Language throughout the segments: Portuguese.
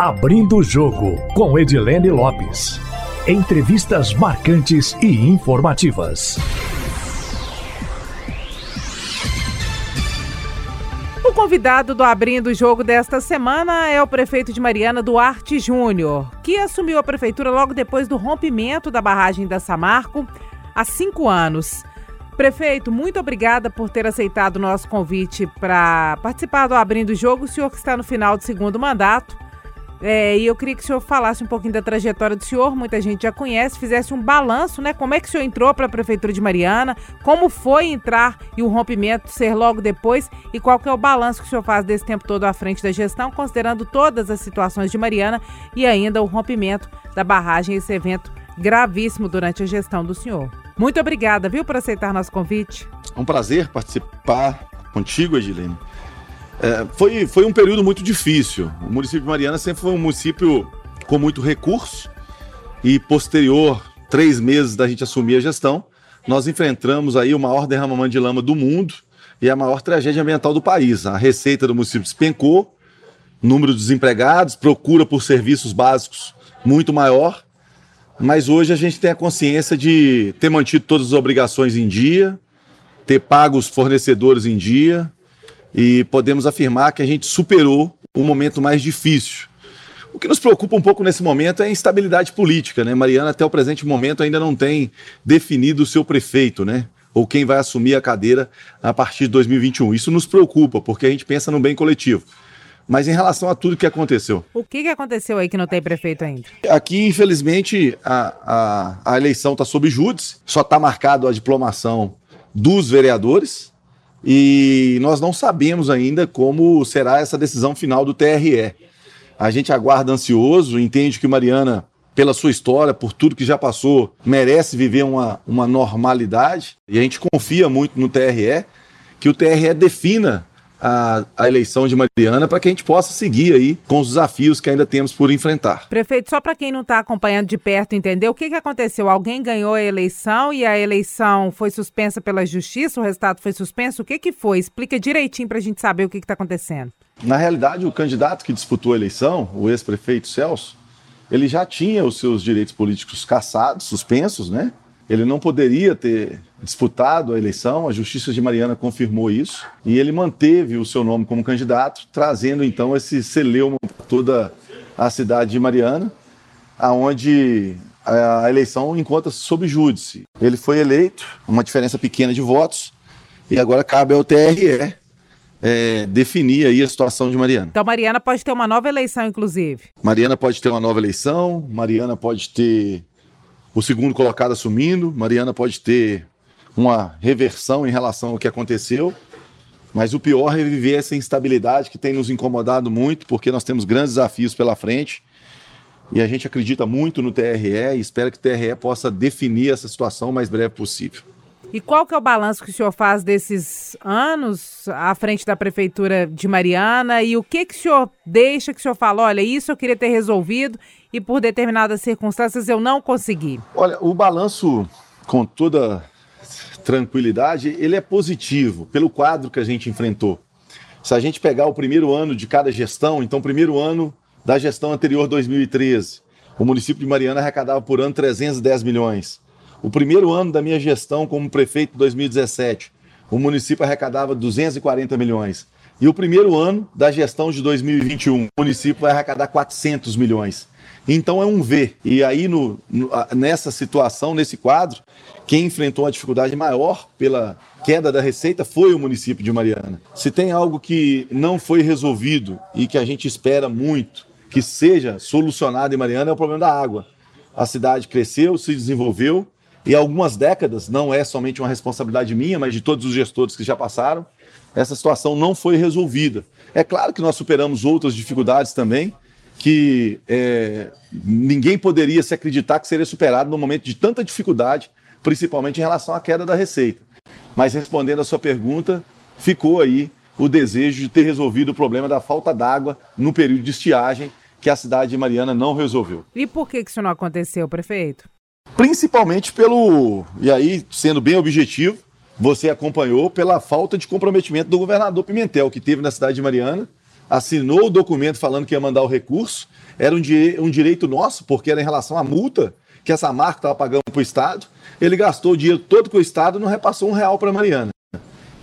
Abrindo o Jogo, com Edilene Lopes. Entrevistas marcantes e informativas. O convidado do Abrindo o Jogo desta semana é o prefeito de Mariana Duarte Júnior, que assumiu a prefeitura logo depois do rompimento da barragem da Samarco há 5 anos. Prefeito, muito obrigada por ter aceitado o nosso convite para participar do Abrindo o Jogo, o senhor que está no final do segundo mandato. E eu queria que o senhor falasse um pouquinho da trajetória do senhor, muita gente já conhece, fizesse um balanço, né? Como é que o senhor entrou para a Prefeitura de Mariana, como foi entrar e o rompimento ser logo depois, e qual que é o balanço que o senhor faz desse tempo todo à frente da gestão, considerando todas as situações de Mariana e ainda o rompimento da barragem, esse evento gravíssimo durante a gestão do senhor. Muito obrigada, viu, por aceitar nosso convite. É um prazer participar contigo, Edilene. Foi um período muito difícil. O município de Mariana sempre foi um município com muito recurso e posterior, 3 meses da gente assumir a gestão, nós enfrentamos aí o maior derramamento de lama do mundo e a maior tragédia ambiental do país. A receita do município despencou, número de desempregados, procura por serviços básicos muito maior, mas hoje a gente tem a consciência de ter mantido todas as obrigações em dia, ter pago os fornecedores em dia, e podemos afirmar que a gente superou o momento mais difícil. O que nos preocupa um pouco nesse momento é a instabilidade política, né? Mariana, até o presente momento, ainda não tem definido o seu prefeito, né? Ou quem vai assumir a cadeira a partir de 2021. Isso nos preocupa, porque a gente pensa no bem coletivo. Mas em relação a tudo que aconteceu... O que aconteceu aí que não tem prefeito ainda? Aqui, infelizmente, a eleição está sob júdice, só está marcado a diplomação dos vereadores, e nós não sabemos ainda como será essa decisão final do TRE. A gente aguarda ansioso, entende que Mariana, pela sua história, por tudo que já passou, merece viver uma normalidade. E a gente confia muito no TRE, que o TRE defina a eleição de Mariana para que a gente possa seguir aí com os desafios que ainda temos por enfrentar. Prefeito, só para quem não está acompanhando de perto entender, o que aconteceu? Alguém ganhou a eleição e a eleição foi suspensa pela justiça, o resultado foi suspenso? O que foi? Explica direitinho para a gente saber o que está acontecendo. Na realidade, o candidato que disputou a eleição, o ex-prefeito Celso, ele já tinha os seus direitos políticos cassados, suspensos, né? Ele não poderia ter disputado a eleição, a Justiça de Mariana confirmou isso, e ele manteve o seu nome como candidato, trazendo então esse celeuma para toda a cidade de Mariana, onde a eleição encontra-se sob júdice. Ele foi eleito, uma diferença pequena de votos, e agora cabe ao TRE definir aí a situação de Mariana. Então Mariana pode ter uma nova eleição, inclusive? Mariana pode ter uma nova eleição, Mariana pode ter... O segundo colocado assumindo, Mariana pode ter uma reversão em relação ao que aconteceu, mas o pior é reviver essa instabilidade que tem nos incomodado muito, porque nós temos grandes desafios pela frente e a gente acredita muito no TRE e espera que o TRE possa definir essa situação o mais breve possível. E qual que é o balanço que o senhor faz desses anos à frente da Prefeitura de Mariana e o que o senhor deixa, que o senhor fala, olha, isso eu queria ter resolvido e por determinadas circunstâncias eu não consegui? Olha, o balanço, com toda tranquilidade, ele é positivo pelo quadro que a gente enfrentou. Se a gente pegar o primeiro ano de cada gestão, então o primeiro ano da gestão anterior, 2013, o município de Mariana arrecadava por ano 310 milhões. O primeiro ano da minha gestão como prefeito, 2017, o município arrecadava 240 milhões. E o primeiro ano da gestão de 2021, o município vai arrecadar 400 milhões. Então é um V. E aí, nessa situação, nesse quadro, quem enfrentou uma dificuldade maior pela queda da receita foi o município de Mariana. Se tem algo que não foi resolvido e que a gente espera muito que seja solucionado em Mariana, é o problema da água. A cidade cresceu, se desenvolveu, e há algumas décadas, não é somente uma responsabilidade minha, mas de todos os gestores que já passaram, essa situação não foi resolvida. É claro que nós superamos outras dificuldades também, que ninguém poderia se acreditar que seria superado num momento de tanta dificuldade, principalmente em relação à queda da receita. Mas respondendo a sua pergunta, ficou aí o desejo de ter resolvido o problema da falta d'água no período de estiagem, que a cidade de Mariana não resolveu. E por que isso não aconteceu, prefeito? Principalmente e aí sendo bem objetivo, você acompanhou pela falta de comprometimento do governador Pimentel, que teve na cidade de Mariana assinou o documento falando que ia mandar o recurso, era um direito nosso, porque era em relação à multa que a Samarco estava pagando para o Estado, ele gastou o dinheiro todo com o Estado e não repassou R$1 para a Mariana.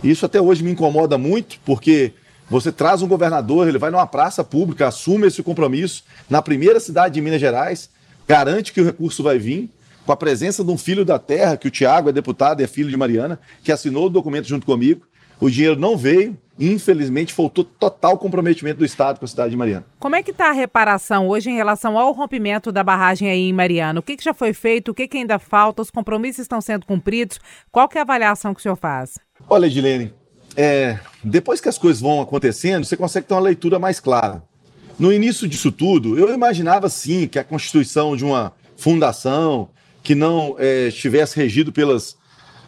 Isso até hoje me incomoda muito, porque você traz um governador, ele vai numa praça pública, assume esse compromisso, na primeira cidade de Minas Gerais, garante que o recurso vai vir, com a presença de um filho da terra, que o Thiago é deputado, é filho de Mariana, que assinou o documento junto comigo, o dinheiro não veio, infelizmente faltou total comprometimento do Estado com a cidade de Mariana. Como é que está a reparação hoje em relação ao rompimento da barragem aí em Mariana? O que, que já foi feito? O que, que ainda falta? Os compromissos estão sendo cumpridos? Qual que é a avaliação que o senhor faz? Olha, Edilene, depois que as coisas vão acontecendo, você consegue ter uma leitura mais clara. No início disso tudo, eu imaginava sim que a constituição de uma fundação que não estivesse regido pelas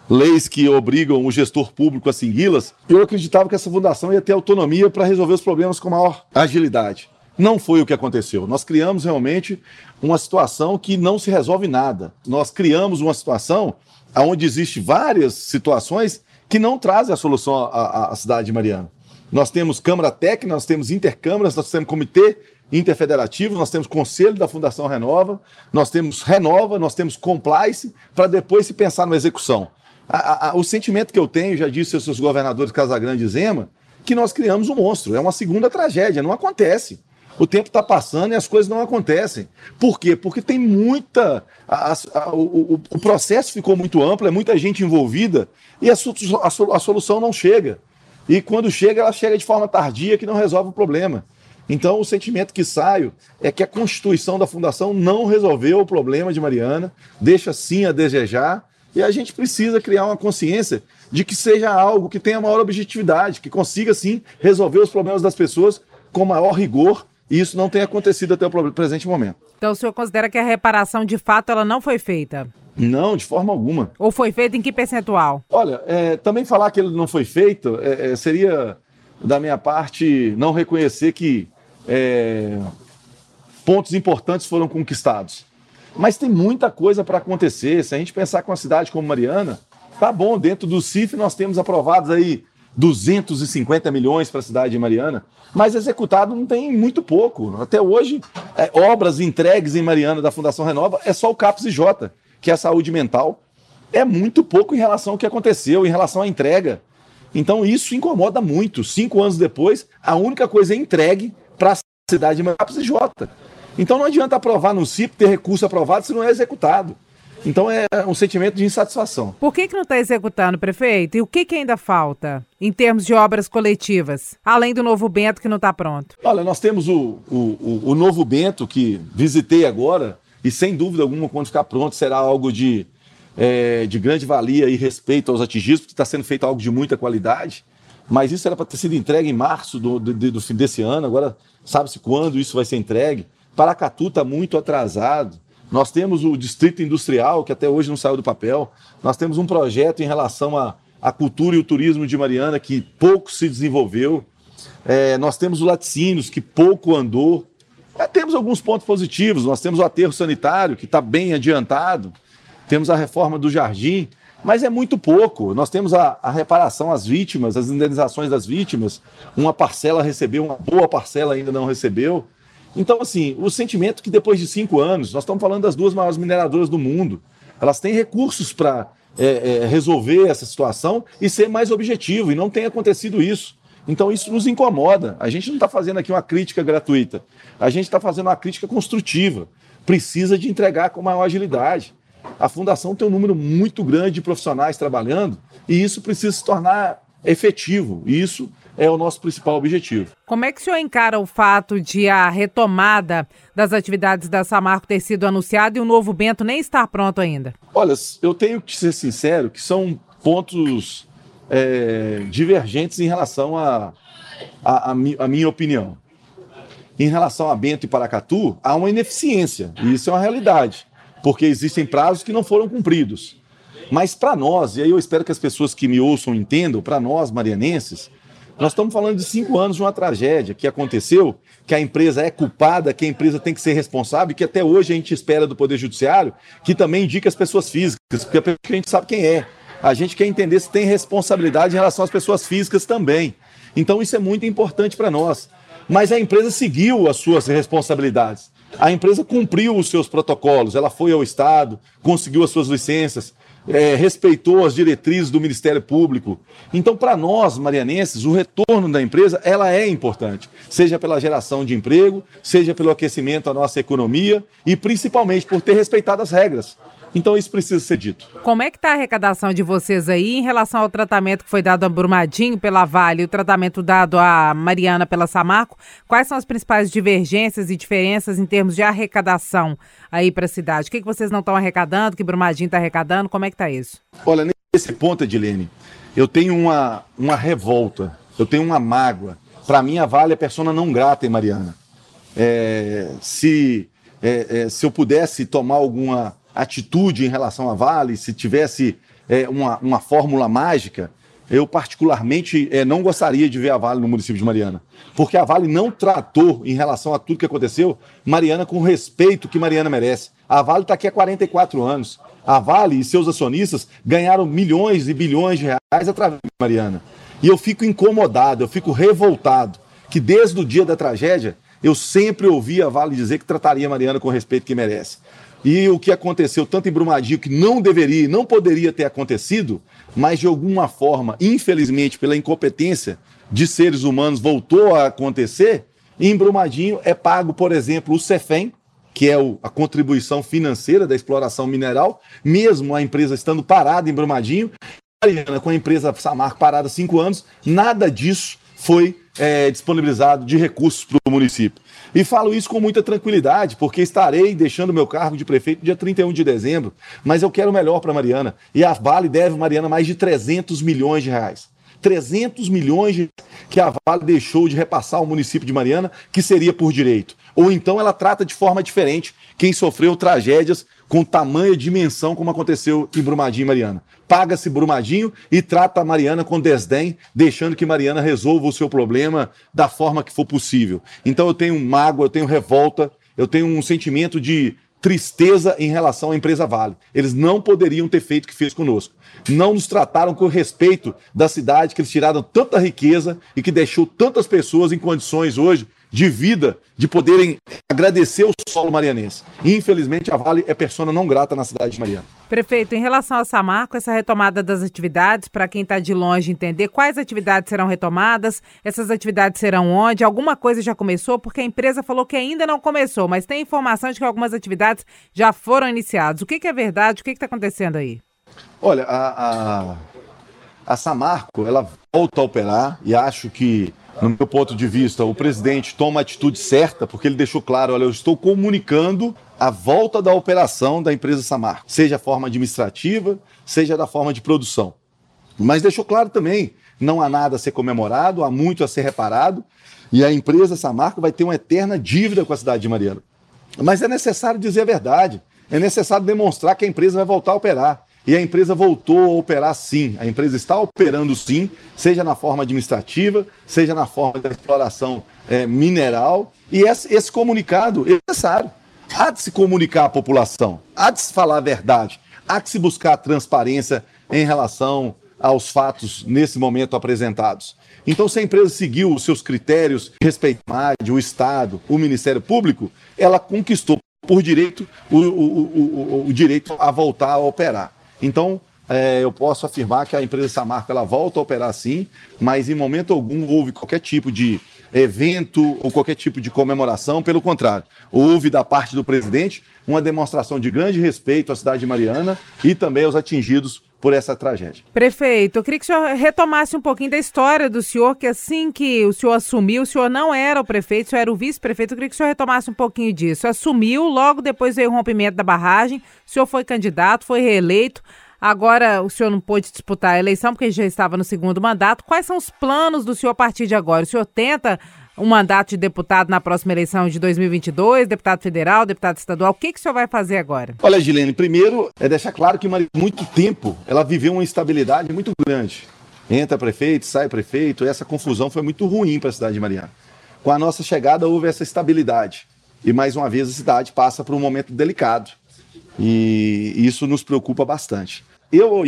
leis que obrigam o gestor público a segui-las, eu acreditava que essa fundação ia ter autonomia para resolver os problemas com maior agilidade. Não foi o que aconteceu. Nós criamos realmente uma situação que não se resolve nada. Nós criamos uma situação onde existem várias situações que não trazem a solução à cidade de Mariana. Nós temos Câmara Técnica, nós temos Intercâmaras, nós temos Comitê Interfederativo, nós temos Conselho da Fundação Renova, nós temos Renova, nós temos Compliance, para depois se pensar na execução. O sentimento que eu tenho, já disse aos seus governadores Casagrande e Zema, que nós criamos um monstro, é uma segunda tragédia, não acontece. O tempo está passando e as coisas não acontecem. Por quê? Porque tem muita... O processo ficou muito amplo, é muita gente envolvida e a solução não chega. E quando chega, ela chega de forma tardia que não resolve o problema. Então, o sentimento que saio é que a constituição da fundação não resolveu o problema de Mariana, deixa sim a desejar, e a gente precisa criar uma consciência de que seja algo que tenha maior objetividade, que consiga, sim, resolver os problemas das pessoas com maior rigor, e isso não tem acontecido até o presente momento. Então, o senhor considera que a reparação, de fato, ela não foi feita? Não, de forma alguma. Ou foi feita em que percentual? Olha, também falar que ele não foi feito seria, da minha parte, não reconhecer que pontos importantes foram conquistados. Mas tem muita coisa para acontecer. Se a gente pensar com uma cidade como Mariana, tá bom, dentro do CIF nós temos aprovados aí 250 milhões para a cidade de Mariana, mas executado não tem muito pouco. Até hoje, obras entregues em Mariana da Fundação Renova é só o CAPS e Jota, que é a saúde mental, é muito pouco em relação ao que aconteceu, em relação à entrega. Então isso incomoda muito. 5 anos depois, a única coisa é entregue para a cidade de Mariana e Jota. Então não adianta aprovar no CIP, ter recurso aprovado, se não é executado. Então é um sentimento de insatisfação. Por que não está executando, prefeito? E o que ainda falta em termos de obras coletivas, além do Novo Bento que não está pronto? Olha, nós temos o Novo Bento que visitei agora, e sem dúvida alguma, quando ficar pronto, será algo de grande valia e respeito aos atingidos, porque está sendo feito algo de muita qualidade, mas isso era para ter sido entregue em março do fim desse ano, agora sabe-se quando isso vai ser entregue. Paracatu está muito atrasado, nós temos o Distrito Industrial, que até hoje não saiu do papel, nós temos um projeto em relação à cultura e o turismo de Mariana, que pouco se desenvolveu, nós temos o Laticínios, que pouco andou. Temos alguns pontos positivos, nós temos o aterro sanitário, que está bem adiantado, temos a reforma do jardim, mas é muito pouco. Nós temos a reparação às vítimas, as indenizações das vítimas, uma parcela recebeu, uma boa parcela ainda não recebeu. Então, assim, o sentimento que depois de 5 anos, nós estamos falando das 2 maiores mineradoras do mundo, elas têm recursos para resolver essa situação e ser mais objetivo, e não tem acontecido isso. Então isso nos incomoda. A gente não está fazendo aqui uma crítica gratuita. A gente está fazendo uma crítica construtiva. Precisa de entregar com maior agilidade. A Fundação tem um número muito grande de profissionais trabalhando e isso precisa se tornar efetivo. E isso é o nosso principal objetivo. Como é que o senhor encara o fato de a retomada das atividades da Samarco ter sido anunciada e o Novo Bento nem estar pronto ainda? Olha, eu tenho que ser sincero que são pontos... divergentes em relação à minha opinião. Em relação a Bento e Paracatu, há uma ineficiência, e isso é uma realidade, porque existem prazos que não foram cumpridos. Mas para nós, e aí eu espero que as pessoas que me ouçam entendam, para nós, marianenses, nós estamos falando de 5 anos de uma tragédia que aconteceu, que a empresa é culpada, que a empresa tem que ser responsável, e que até hoje a gente espera do Poder Judiciário, que também indique as pessoas físicas, porque a gente sabe quem é. A gente quer entender se tem responsabilidade em relação às pessoas físicas também. Então isso é muito importante para nós. Mas a empresa seguiu as suas responsabilidades. A empresa cumpriu os seus protocolos, ela foi ao Estado, conseguiu as suas licenças, respeitou as diretrizes do Ministério Público. Então, para nós, marianenses, o retorno da empresa ela é importante, seja pela geração de emprego, seja pelo aquecimento da nossa economia e principalmente por ter respeitado as regras. Então, isso precisa ser dito. Como é que está a arrecadação de vocês aí em relação ao tratamento que foi dado a Brumadinho pela Vale e o tratamento dado a Mariana pela Samarco? Quais são as principais divergências e diferenças em termos de arrecadação aí para a cidade? O que vocês não estão arrecadando, que Brumadinho está arrecadando? Como é que está isso? Olha, nesse ponto, Edilene, eu tenho uma revolta, eu tenho uma mágoa. Para mim, a Vale é persona não grata em Mariana. Se eu pudesse tomar alguma atitude em relação à Vale, se tivesse uma fórmula mágica, eu particularmente não gostaria de ver a Vale no município de Mariana, porque a Vale não tratou, em relação a tudo que aconteceu, Mariana com o respeito que Mariana merece. A Vale está aqui há 44 anos. A Vale e seus acionistas ganharam milhões e bilhões de reais através de Mariana. E eu fico incomodado, eu fico revoltado, que desde o dia da tragédia, eu sempre ouvi a Vale dizer que trataria Mariana com o respeito que merece. E o que aconteceu tanto em Brumadinho, que não deveria e não poderia ter acontecido, mas de alguma forma, infelizmente, pela incompetência de seres humanos, voltou a acontecer. Em Brumadinho é pago, por exemplo, o CEFEM, que é a contribuição financeira da exploração mineral, mesmo a empresa estando parada em Brumadinho. Mariana, com a empresa Samarco parada há 5 anos, nada disso foi disponibilizado de recursos para o município. E falo isso com muita tranquilidade, porque estarei deixando meu cargo de prefeito dia 31 de dezembro, mas eu quero o melhor para Mariana. E a Vale deve, Mariana, mais de 300 milhões de reais. 300 milhões de reais que a Vale deixou de repassar ao município de Mariana, que seria por direito. Ou então ela trata de forma diferente quem sofreu tragédias com tamanha dimensão como aconteceu em Brumadinho e Mariana. Paga-se Brumadinho e trata a Mariana com desdém, deixando que Mariana resolva o seu problema da forma que for possível. Então eu tenho mágoa, eu tenho revolta, eu tenho um sentimento de tristeza em relação à empresa Vale. Eles não poderiam ter feito o que fez conosco. Não nos trataram com o respeito da cidade, que eles tiraram tanta riqueza e que deixou tantas pessoas em condições hoje de vida, de poderem agradecer o solo marianense. Infelizmente, a Vale é persona não grata na cidade de Mariana. Prefeito, em relação a Samarco, essa retomada das atividades, para quem está de longe entender quais atividades serão retomadas, essas atividades serão onde, alguma coisa já começou, porque a empresa falou que ainda não começou, mas tem informação de que algumas atividades já foram iniciadas. O que é verdade? O que está acontecendo aí? Olha, a Samarco, ela volta a operar e acho que, no meu ponto de vista, o presidente toma a atitude certa, porque ele deixou claro, olha, eu estou comunicando a volta da operação da empresa Samarco, seja a forma administrativa, seja da forma de produção. Mas deixou claro também, não há nada a ser comemorado, há muito a ser reparado, e a empresa Samarco vai ter uma eterna dívida com a cidade de Mariana. Mas é necessário dizer a verdade, é necessário demonstrar que a empresa vai voltar a operar. E a empresa voltou a operar sim, a empresa está operando sim, seja na forma administrativa, seja na forma da exploração mineral, e esse comunicado é necessário. Há de se comunicar à população, há de se falar a verdade, há de se buscar transparência em relação aos fatos nesse momento apresentados. Então, se a empresa seguiu os seus critérios, respeitar o Estado, o Ministério Público, ela conquistou por direito o direito a voltar a operar. Então, eu posso afirmar que a empresa Samarco ela volta a operar sim, mas em momento algum houve qualquer tipo de evento ou qualquer tipo de comemoração. Pelo contrário, houve da parte do presidente uma demonstração de grande respeito à cidade de Mariana e também aos atingidos por essa tragédia. Prefeito, eu queria que o senhor retomasse um pouquinho da história do senhor, que assim que o senhor assumiu, o senhor não era o prefeito, o senhor era o vice-prefeito. Eu queria que o senhor retomasse um pouquinho disso. Assumiu, logo depois veio o rompimento da barragem, o senhor foi candidato, foi reeleito, agora o senhor não pôde disputar a eleição porque já estava no segundo mandato. Quais são os planos do senhor a partir de agora? O senhor tenta um mandato de deputado na próxima eleição de 2022, deputado federal, deputado estadual? O que o senhor vai fazer agora? Olha, Edilene, primeiro é deixar claro que há muito tempo ela viveu uma instabilidade muito grande. Entra prefeito, sai prefeito, essa confusão foi muito ruim para a cidade de Mariana. Com a nossa chegada houve essa estabilidade e mais uma vez a cidade passa por um momento delicado e isso nos preocupa bastante. Eu,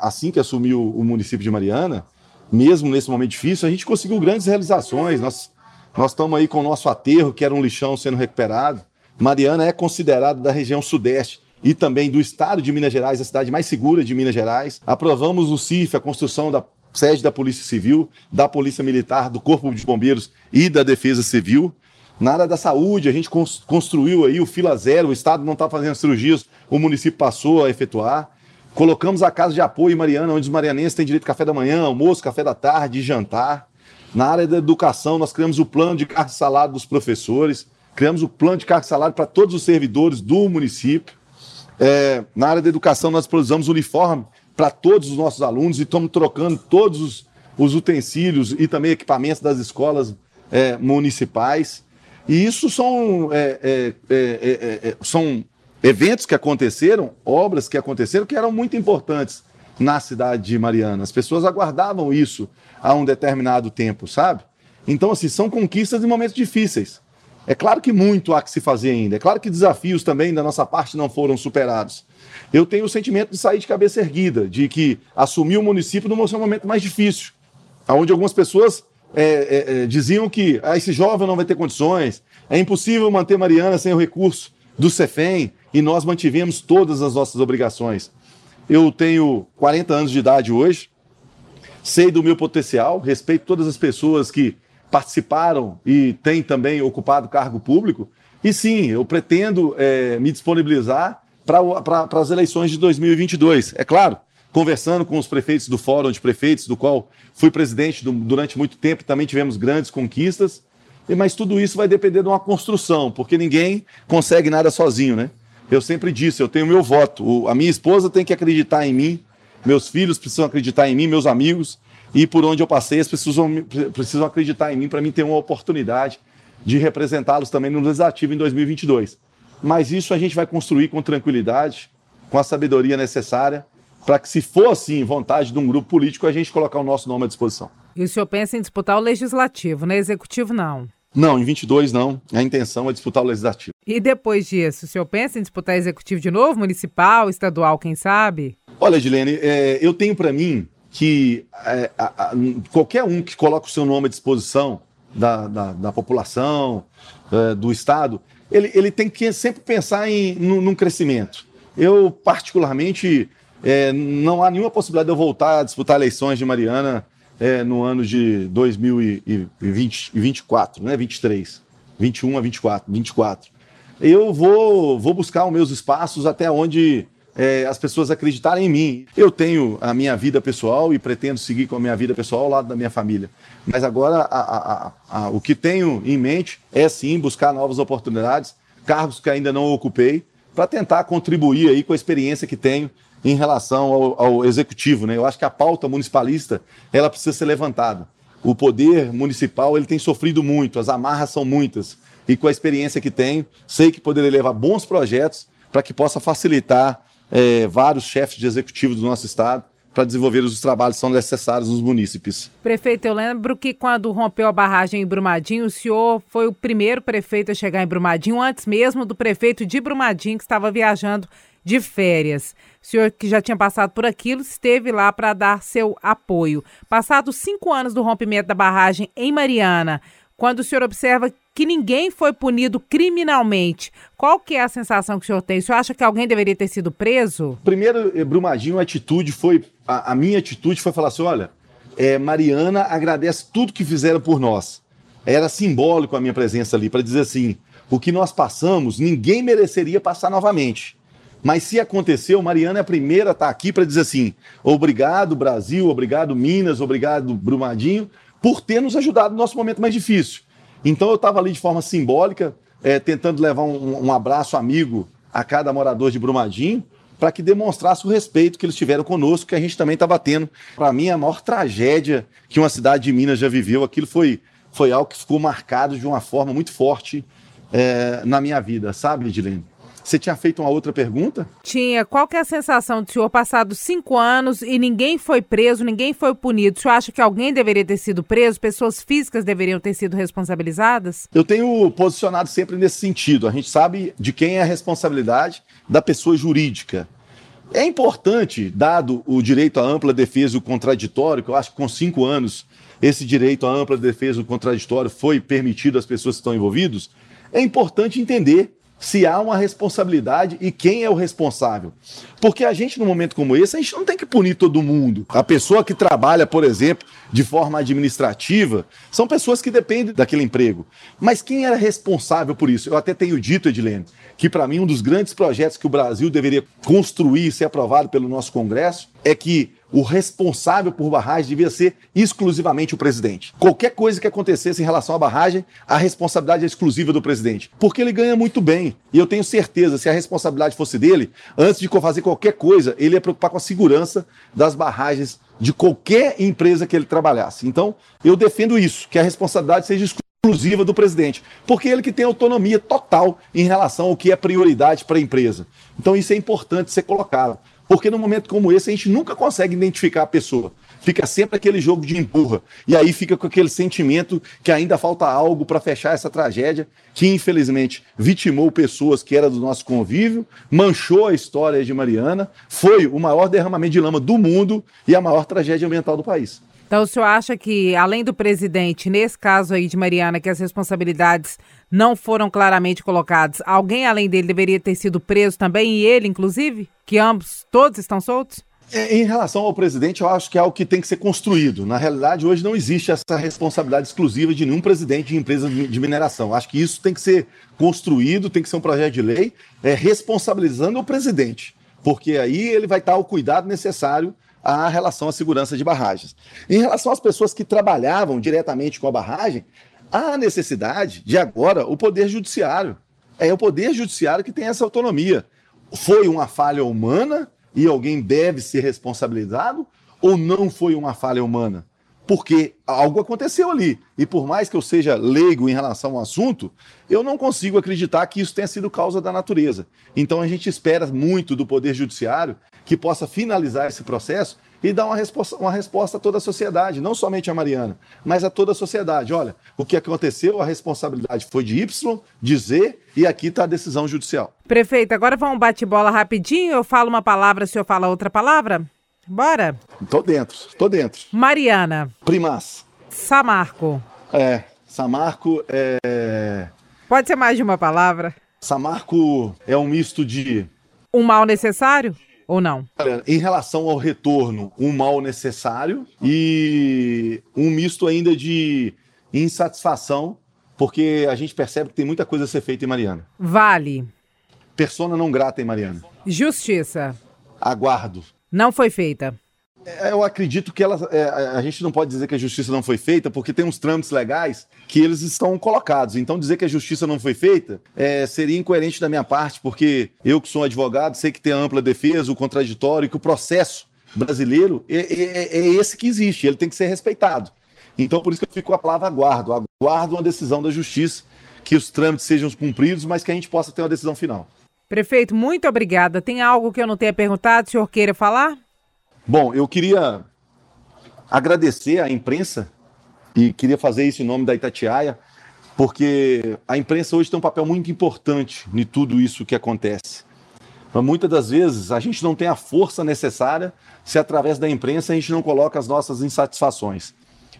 assim que assumi o município de Mariana, mesmo nesse momento difícil, a gente conseguiu grandes realizações. Nós Nós estamos aí com o nosso aterro, que era um lixão, sendo recuperado. Mariana é considerada da região sudeste e também do estado de Minas Gerais, a cidade mais segura de Minas Gerais. Aprovamos o CIF, a construção da sede da Polícia Civil, da Polícia Militar, do Corpo de Bombeiros e da Defesa Civil. Na área da saúde, a gente construiu aí o fila zero, o estado não está fazendo cirurgias, o município passou a efetuar. Colocamos a Casa de Apoio em Mariana, onde os marianenses têm direito a café da manhã, almoço, café da tarde e jantar. Na área da educação, nós criamos o plano de cargo e salário dos professores, criamos o plano de cargo e salário para todos os servidores do município. Na área da educação, nós produzimos uniforme para todos os nossos alunos e estamos trocando todos os utensílios e também equipamentos das escolas municipais. E isso são eventos que aconteceram, obras que aconteceram, que eram muito importantes na cidade de Mariana. As pessoas aguardavam isso há um determinado tempo, sabe? Então, assim, são conquistas em momentos difíceis. É claro que muito há que se fazer ainda. É claro que desafios também da nossa parte não foram superados. Eu tenho o sentimento de sair de cabeça erguida, de que assumir o município no seu momento mais difícil, onde algumas pessoas diziam que esse jovem não vai ter condições, é impossível manter Mariana sem o recurso do CEFEM, e nós mantivemos todas as nossas obrigações. Eu tenho 40 anos de idade hoje, sei do meu potencial, respeito todas as pessoas que participaram e têm também ocupado cargo público, e sim, eu pretendo me disponibilizar para as eleições de 2022. É claro, conversando com os prefeitos do Fórum de Prefeitos, do qual fui presidente durante muito tempo, também tivemos grandes conquistas, mas tudo isso vai depender de uma construção, porque ninguém consegue nada sozinho, né? Eu sempre disse, eu tenho o meu voto, a minha esposa tem que acreditar em mim, meus filhos precisam acreditar em mim, meus amigos, e por onde eu passei, eles precisam acreditar em mim para mim ter uma oportunidade de representá-los também no Legislativo em 2022. Mas isso a gente vai construir com tranquilidade, com a sabedoria necessária, para que, se for assim, vontade de um grupo político, a gente colocar o nosso nome à disposição. E o senhor pensa em disputar o Legislativo, né? Executivo, não. Não, em 22 não. A intenção é disputar o Legislativo. E depois disso, o senhor pensa em disputar Executivo de novo? Municipal, estadual, quem sabe? Olha, Edilene, eu tenho para mim que qualquer um que coloca o seu nome à disposição da população, do Estado, ele tem que sempre pensar num crescimento. Eu, particularmente... não há nenhuma possibilidade de eu voltar a disputar eleições de Mariana no ano de 2024, né? 23, 21 a 24, 24. Eu vou buscar os meus espaços até onde as pessoas acreditarem em mim. Eu tenho a minha vida pessoal e pretendo seguir com a minha vida pessoal ao lado da minha família. Mas agora o que tenho em mente é sim buscar novas oportunidades, cargos que ainda não ocupei, para tentar contribuir aí com a experiência que tenho em relação ao executivo, né? Eu acho que a pauta municipalista, ela precisa ser levantada. O poder municipal, ele tem sofrido muito, as amarras são muitas. E com a experiência que tenho, sei que poderei levar bons projetos para que possa facilitar vários chefes de executivo do nosso estado para desenvolver os trabalhos que são necessários nos munícipes. Prefeito, eu lembro que quando rompeu a barragem em Brumadinho, o senhor foi o primeiro prefeito a chegar em Brumadinho, antes mesmo do prefeito de Brumadinho, que estava viajando de férias. O senhor, que já tinha passado por aquilo, esteve lá para dar seu apoio. Passados 5 anos do rompimento da barragem em Mariana, quando o senhor observa que ninguém foi punido criminalmente, qual que é a sensação que o senhor tem? O senhor acha que alguém deveria ter sido preso? Primeiro, Brumadinho, a atitude foi... A minha atitude foi falar assim, olha, Mariana agradece tudo que fizeram por nós. Era simbólico a minha presença ali, para dizer assim, o que nós passamos, ninguém mereceria passar novamente. Mas se aconteceu, Mariana é a primeira a estar aqui para dizer assim, obrigado Brasil, obrigado Minas, obrigado Brumadinho, por ter nos ajudado no nosso momento mais difícil. Então eu estava ali de forma simbólica, tentando levar um abraço amigo a cada morador de Brumadinho, para que demonstrasse o respeito que eles tiveram conosco, que a gente também estava tendo. Para mim, a maior tragédia que uma cidade de Minas já viveu, aquilo foi algo que ficou marcado de uma forma muito forte na minha vida, sabe, Edilene? Você tinha feito uma outra pergunta? Tinha. Qual que é a sensação do senhor passados 5 anos e ninguém foi preso, ninguém foi punido? O senhor acha que alguém deveria ter sido preso? Pessoas físicas deveriam ter sido responsabilizadas? Eu tenho posicionado sempre nesse sentido. A gente sabe de quem é a responsabilidade da pessoa jurídica. É importante, dado o direito à ampla defesa e o contraditório, que eu acho que com 5 anos esse direito à ampla defesa do contraditório foi permitido às pessoas que estão envolvidas, é importante entender se há uma responsabilidade e quem é o responsável. Porque a gente, num momento como esse, a gente não tem que punir todo mundo. A pessoa que trabalha, por exemplo, de forma administrativa, são pessoas que dependem daquele emprego. Mas quem era responsável por isso? Eu até tenho dito, Edilene, que para mim um dos grandes projetos que o Brasil deveria construir e ser aprovado pelo nosso Congresso é que o responsável por barragem devia ser exclusivamente o presidente. Qualquer coisa que acontecesse em relação à barragem, a responsabilidade é exclusiva do presidente, porque ele ganha muito bem. E eu tenho certeza, se a responsabilidade fosse dele, antes de fazer qualquer coisa, ele ia preocupar com a segurança das barragens de qualquer empresa que ele trabalhasse. Então, eu defendo isso, que a responsabilidade seja exclusiva do presidente, porque ele que tem autonomia total em relação ao que é prioridade para a empresa. Então, isso é importante ser colocado. Porque num momento como esse, a gente nunca consegue identificar a pessoa. Fica sempre aquele jogo de empurra. E aí fica com aquele sentimento que ainda falta algo para fechar essa tragédia, que infelizmente vitimou pessoas que eram do nosso convívio, manchou a história de Mariana, foi o maior derramamento de lama do mundo e a maior tragédia ambiental do país. Então o senhor acha que, além do presidente, nesse caso aí de Mariana, que as responsabilidades não foram claramente colocadas, alguém além dele deveria ter sido preso também, e ele inclusive? Que ambos, todos estão soltos? Em relação ao presidente, eu acho que é algo que tem que ser construído. Na realidade, hoje não existe essa responsabilidade exclusiva de nenhum presidente de empresa de mineração. Acho que isso tem que ser construído, tem que ser um projeto de lei, responsabilizando o presidente, porque aí ele vai estar ao cuidado necessário a relação à segurança de barragens. Em relação às pessoas que trabalhavam diretamente com a barragem, há necessidade de agora o Poder Judiciário. É o Poder Judiciário que tem essa autonomia. Foi uma falha humana e alguém deve ser responsabilizado, ou não foi uma falha humana? Porque algo aconteceu ali. E por mais que eu seja leigo em relação ao assunto, eu não consigo acreditar que isso tenha sido causa da natureza. Então a gente espera muito do Poder Judiciário que possa finalizar esse processo e dar uma resposta a toda a sociedade, não somente a Mariana, mas a toda a sociedade. Olha, o que aconteceu, a responsabilidade foi de Y, de Z, e aqui está a decisão judicial. Prefeito, agora vamos bate-bola rapidinho, eu falo uma palavra, o senhor fala outra palavra? Bora? Tô dentro. Mariana. Primaz. Samarco. Samarco é... Pode ser mais de uma palavra? Samarco é um misto de... Um mal necessário? Ou não? Em relação ao retorno, um mal necessário e um misto ainda de insatisfação, porque a gente percebe que tem muita coisa a ser feita em Mariana. Vale. Persona não grata em Mariana. Justiça. Aguardo. Não foi feita. Eu acredito que a gente não pode dizer que a justiça não foi feita, porque tem uns trâmites legais que eles estão colocados. Então dizer que a justiça não foi feita seria incoerente da minha parte, porque eu que sou advogado sei que tem a ampla defesa, o contraditório, que o processo brasileiro é esse que existe, ele tem que ser respeitado. Então por isso que eu fico com a palavra aguardo. Aguardo uma decisão da justiça, que os trâmites sejam cumpridos, mas que a gente possa ter uma decisão final. Prefeito, muito obrigada. Tem algo que eu não tenha perguntado, o senhor queira falar? Bom, eu queria agradecer à imprensa e queria fazer isso em nome da Itatiaia, porque a imprensa hoje tem um papel muito importante em tudo isso que acontece. Mas muitas das vezes a gente não tem a força necessária se através da imprensa a gente não coloca as nossas insatisfações.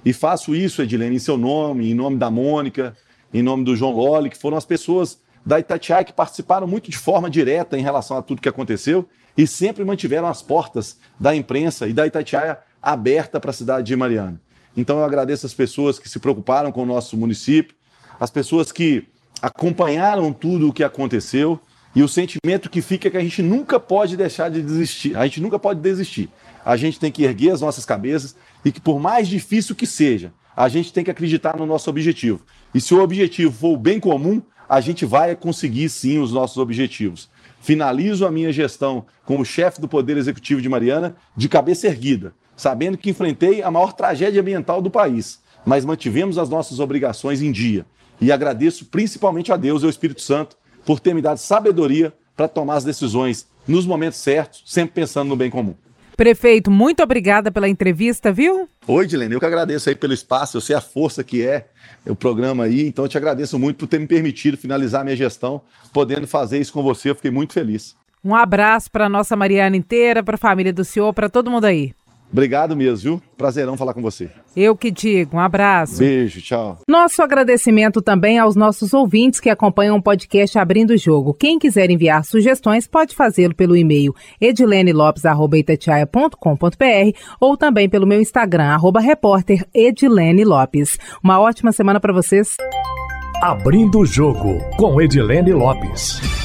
E faço isso, Edilene, em seu nome, em nome da Mônica, em nome do João Loli, que foram as pessoas da Itatiaia que participaram muito de forma direta em relação a tudo que aconteceu, e sempre mantiveram as portas da imprensa e da Itatiaia aberta para a cidade de Mariana. Então eu agradeço as pessoas que se preocuparam com o nosso município, as pessoas que acompanharam tudo o que aconteceu, e o sentimento que fica é que a gente nunca pode deixar de desistir, a gente nunca pode desistir. A gente tem que erguer as nossas cabeças e que por mais difícil que seja, a gente tem que acreditar no nosso objetivo. E se o objetivo for o bem comum, a gente vai conseguir sim os nossos objetivos. Finalizo a minha gestão como chefe do Poder Executivo de Mariana de cabeça erguida, sabendo que enfrentei a maior tragédia ambiental do país, mas mantivemos as nossas obrigações em dia. E agradeço principalmente a Deus e ao Espírito Santo por ter me dado sabedoria para tomar as decisões nos momentos certos, sempre pensando no bem comum. Prefeito, muito obrigada pela entrevista, viu? Oi, Edilene, eu que agradeço aí pelo espaço, eu sei a força que é o programa aí, então eu te agradeço muito por ter me permitido finalizar a minha gestão, podendo fazer isso com você, eu fiquei muito feliz. Um abraço para a nossa Mariana inteira, para a família do senhor, para todo mundo aí. Obrigado mesmo, viu? Prazerão falar com você. Eu que digo, um abraço. Beijo, tchau. Nosso agradecimento também aos nossos ouvintes que acompanham o podcast Abrindo o Jogo. Quem quiser enviar sugestões pode fazê-lo pelo e-mail edilenelopes@itatiaia.com.br ou também pelo meu Instagram, @repórter Edilene Lopes. Uma ótima semana para vocês. Abrindo o Jogo com Edilene Lopes.